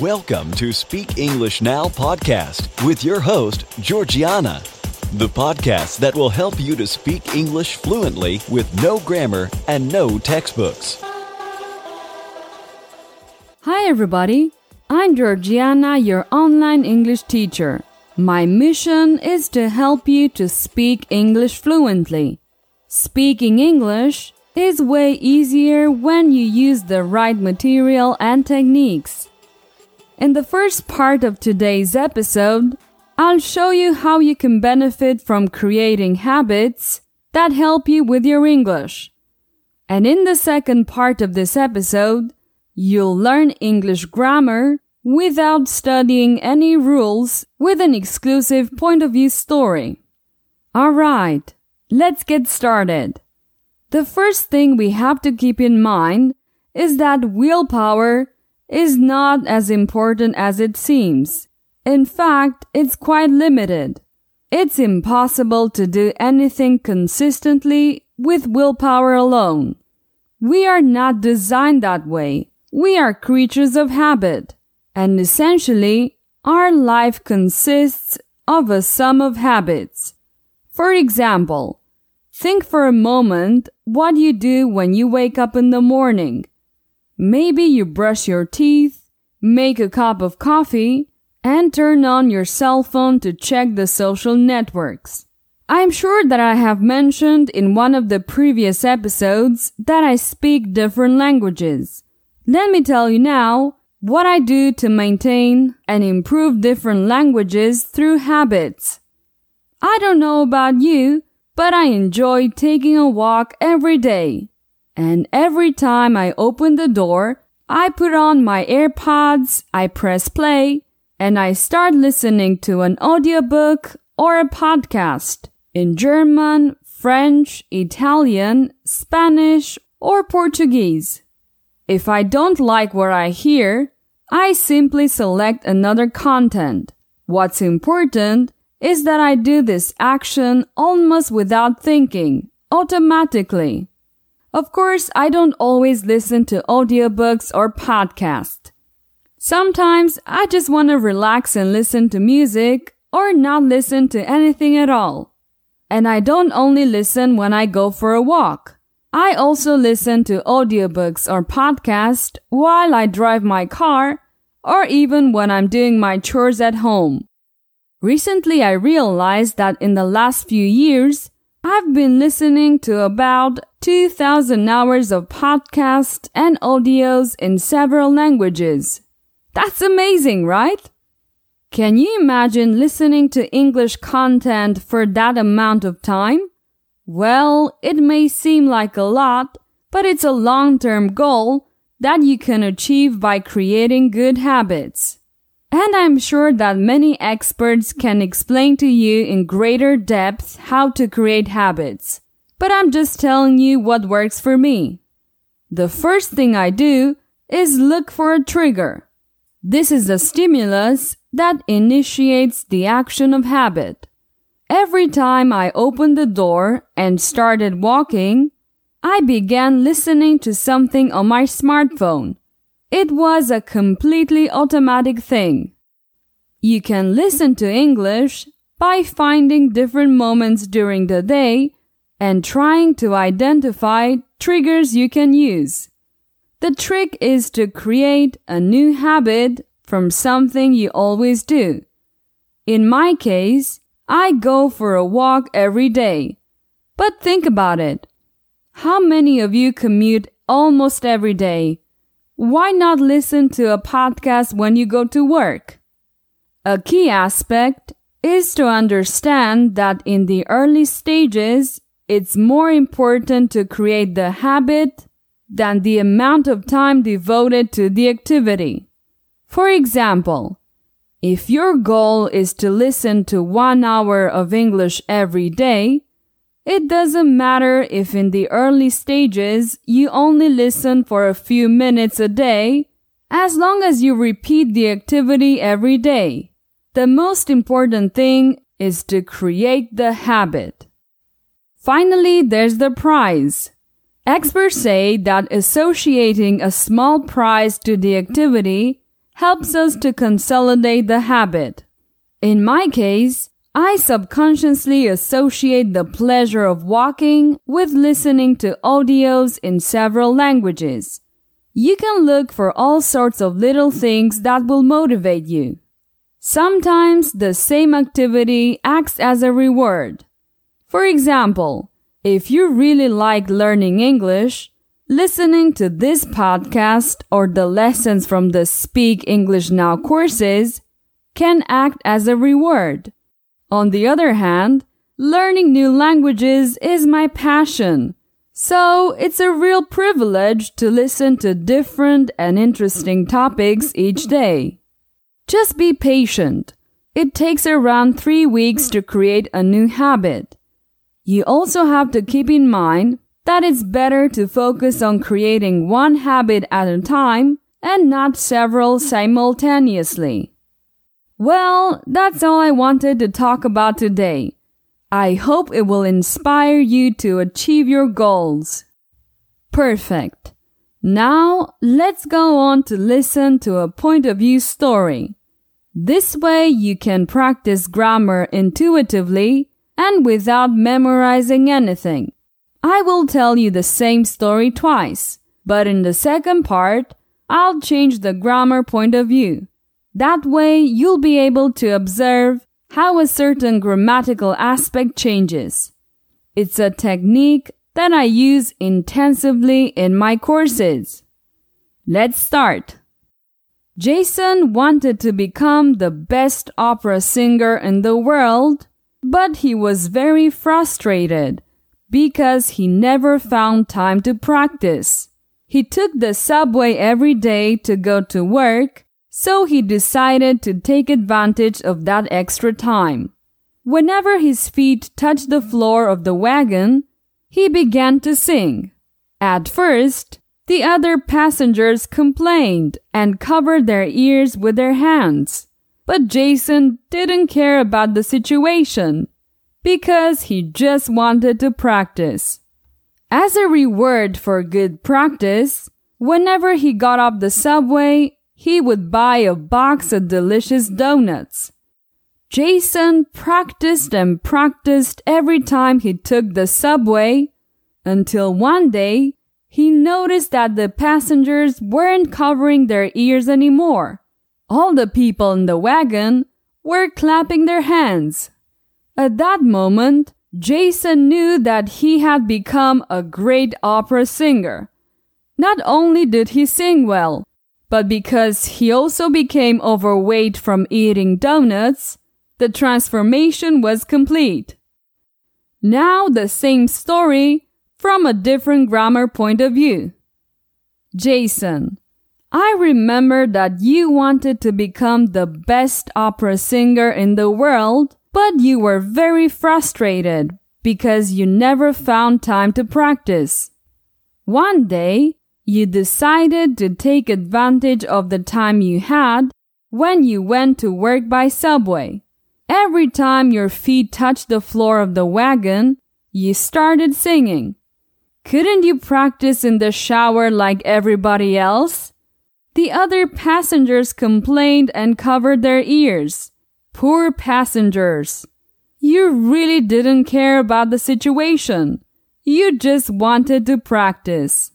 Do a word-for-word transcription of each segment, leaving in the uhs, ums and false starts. Welcome to Speak English Now Podcast with your host, Georgiana, the podcast that will help you to speak English fluently with no grammar and no textbooks. Hi, everybody. I'm Georgiana, your online English teacher. My mission is to help you to speak English fluently. Speaking English is way easier when you use the right material and techniques. In the first part of today's episode, I'll show you how you can benefit from creating habits that help you with your English. And in the second part of this episode, you'll learn English grammar without studying any rules with an exclusive point of view story. All right, let's get started. The first thing we have to keep in mind is that willpower is not as important as it seems. In fact, it's quite limited. It's impossible to do anything consistently with willpower alone. We are not designed that way. We are creatures of habit. And essentially, our life consists of a sum of habits. For example, think for a moment what you do when you wake up in the morning. Maybe you brush your teeth, make a cup of coffee, and turn on your cell phone to check the social networks. I'm sure that I have mentioned in one of the previous episodes that I speak different languages. Let me tell you now what I do to maintain and improve different languages through habits. I don't know about you, but I enjoy taking a walk every day. And every time I open the door, I put on my AirPods, I press play, and I start listening to an audiobook or a podcast in German, French, Italian, Spanish, or Portuguese. If I don't like what I hear, I simply select another content. What's important is that I do this action almost without thinking, automatically. Of course, I don't always listen to audiobooks or podcasts. Sometimes I just want to relax and listen to music or not listen to anything at all. And I don't only listen when I go for a walk. I also listen to audiobooks or podcasts while I drive my car or even when I'm doing my chores at home. Recently, I realized that in the last few years, I've been listening to about two thousand hours of podcasts and audios in several languages. That's amazing, right? Can you imagine listening to English content for that amount of time? Well, it may seem like a lot, but it's a long-term goal that you can achieve by creating good habits. And I'm sure that many experts can explain to you in greater depth how to create habits. But I'm just telling you what works for me. The first thing I do is look for a trigger. This is a stimulus that initiates the action of habit. Every time I opened the door and started walking, I began listening to something on my smartphone. It was a completely automatic thing. You can listen to English by finding different moments during the day and trying to identify triggers you can use. The trick is to create a new habit from something you always do. In my case, I go for a walk every day. But think about it. How many of you commute almost every day? Why not listen to a podcast when you go to work? A key aspect is to understand that in the early stages, it's more important to create the habit than the amount of time devoted to the activity. For example, if your goal is to listen to one hour of English every day, it doesn't matter if in the early stages you only listen for a few minutes a day, as long as you repeat the activity every day. The most important thing is to create the habit. Finally, there's the prize. Experts say that associating a small prize to the activity helps us to consolidate the habit. In my case, I subconsciously associate the pleasure of walking with listening to audios in several languages. You can look for all sorts of little things that will motivate you. Sometimes the same activity acts as a reward. For example, if you really like learning English, listening to this podcast or the lessons from the Speak English Now courses can act as a reward. On the other hand, learning new languages is my passion. So it's a real privilege to listen to different and interesting topics each day. Just be patient. It takes around three weeks to create a new habit. You also have to keep in mind that it's better to focus on creating one habit at a time and not several simultaneously. Well, that's all I wanted to talk about today. I hope it will inspire you to achieve your goals. Perfect. Now, let's go on to listen to a point of view story. This way you can practice grammar intuitively and without memorizing anything. I will tell you the same story twice, but in the second part, I'll change the grammar point of view. That way you'll be able to observe how a certain grammatical aspect changes. It's a technique that I use intensively in my courses. Let's start. Jason wanted to become the best opera singer in the world, but he was very frustrated because he never found time to practice. He took the subway every day to go to work, so he decided to take advantage of that extra time. Whenever his feet touched the floor of the wagon, he began to sing. At first, the other passengers complained and covered their ears with their hands. But Jason didn't care about the situation because he just wanted to practice. As a reward for good practice, whenever he got off the subway, he would buy a box of delicious donuts. Jason practiced and practiced every time he took the subway until one day he noticed that the passengers weren't covering their ears anymore. All the people in the wagon were clapping their hands. At that moment, Jason knew that he had become a great opera singer. Not only did he sing well, but because he also became overweight from eating donuts, the transformation was complete. Now the same story from a different grammar point of view. Jason, I remember that you wanted to become the best opera singer in the world, but you were very frustrated because you never found time to practice. One day, you decided to take advantage of the time you had when you went to work by subway. Every time your feet touched the floor of the wagon, you started singing. Couldn't you practice in the shower like everybody else? The other passengers complained and covered their ears. Poor passengers. You really didn't care about the situation. You just wanted to practice.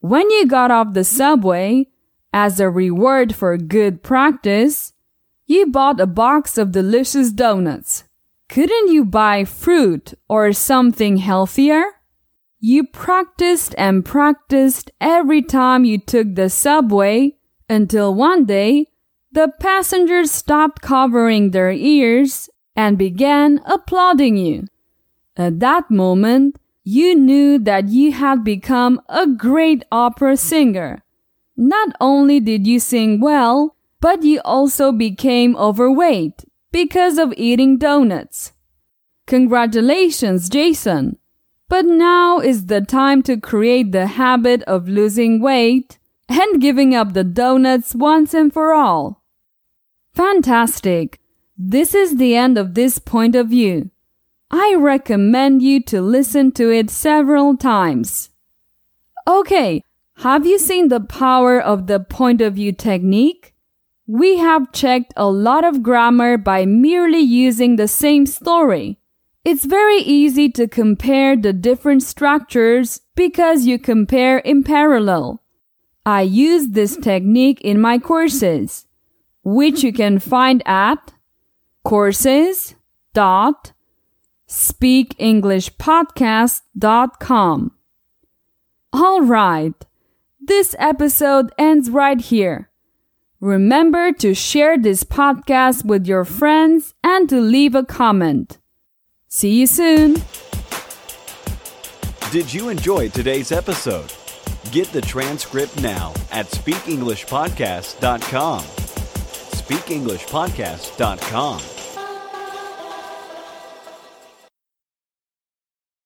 When you got off the subway, as a reward for good practice, you bought a box of delicious donuts. Couldn't you buy fruit or something healthier? You practiced and practiced every time you took the subway until one day the passengers stopped covering their ears and began applauding you. At that moment, you knew that you had become a great opera singer. Not only did you sing well, but you also became overweight because of eating donuts. Congratulations, Jason! But now is the time to create the habit of losing weight and giving up the donuts once and for all. Fantastic! This is the end of this point of view. I recommend you to listen to it several times. Okay, have you seen the power of the point of view technique? We have checked a lot of grammar by merely using the same story. It's very easy to compare the different structures because you compare in parallel. I use this technique in my courses, which you can find at courses dot speak english podcast dot com. All right, this episode ends right here. Remember to share this podcast with your friends and to leave a comment. See you soon. Did you enjoy today's episode? Get the transcript now at speak english podcast dot com. speak english podcast dot com.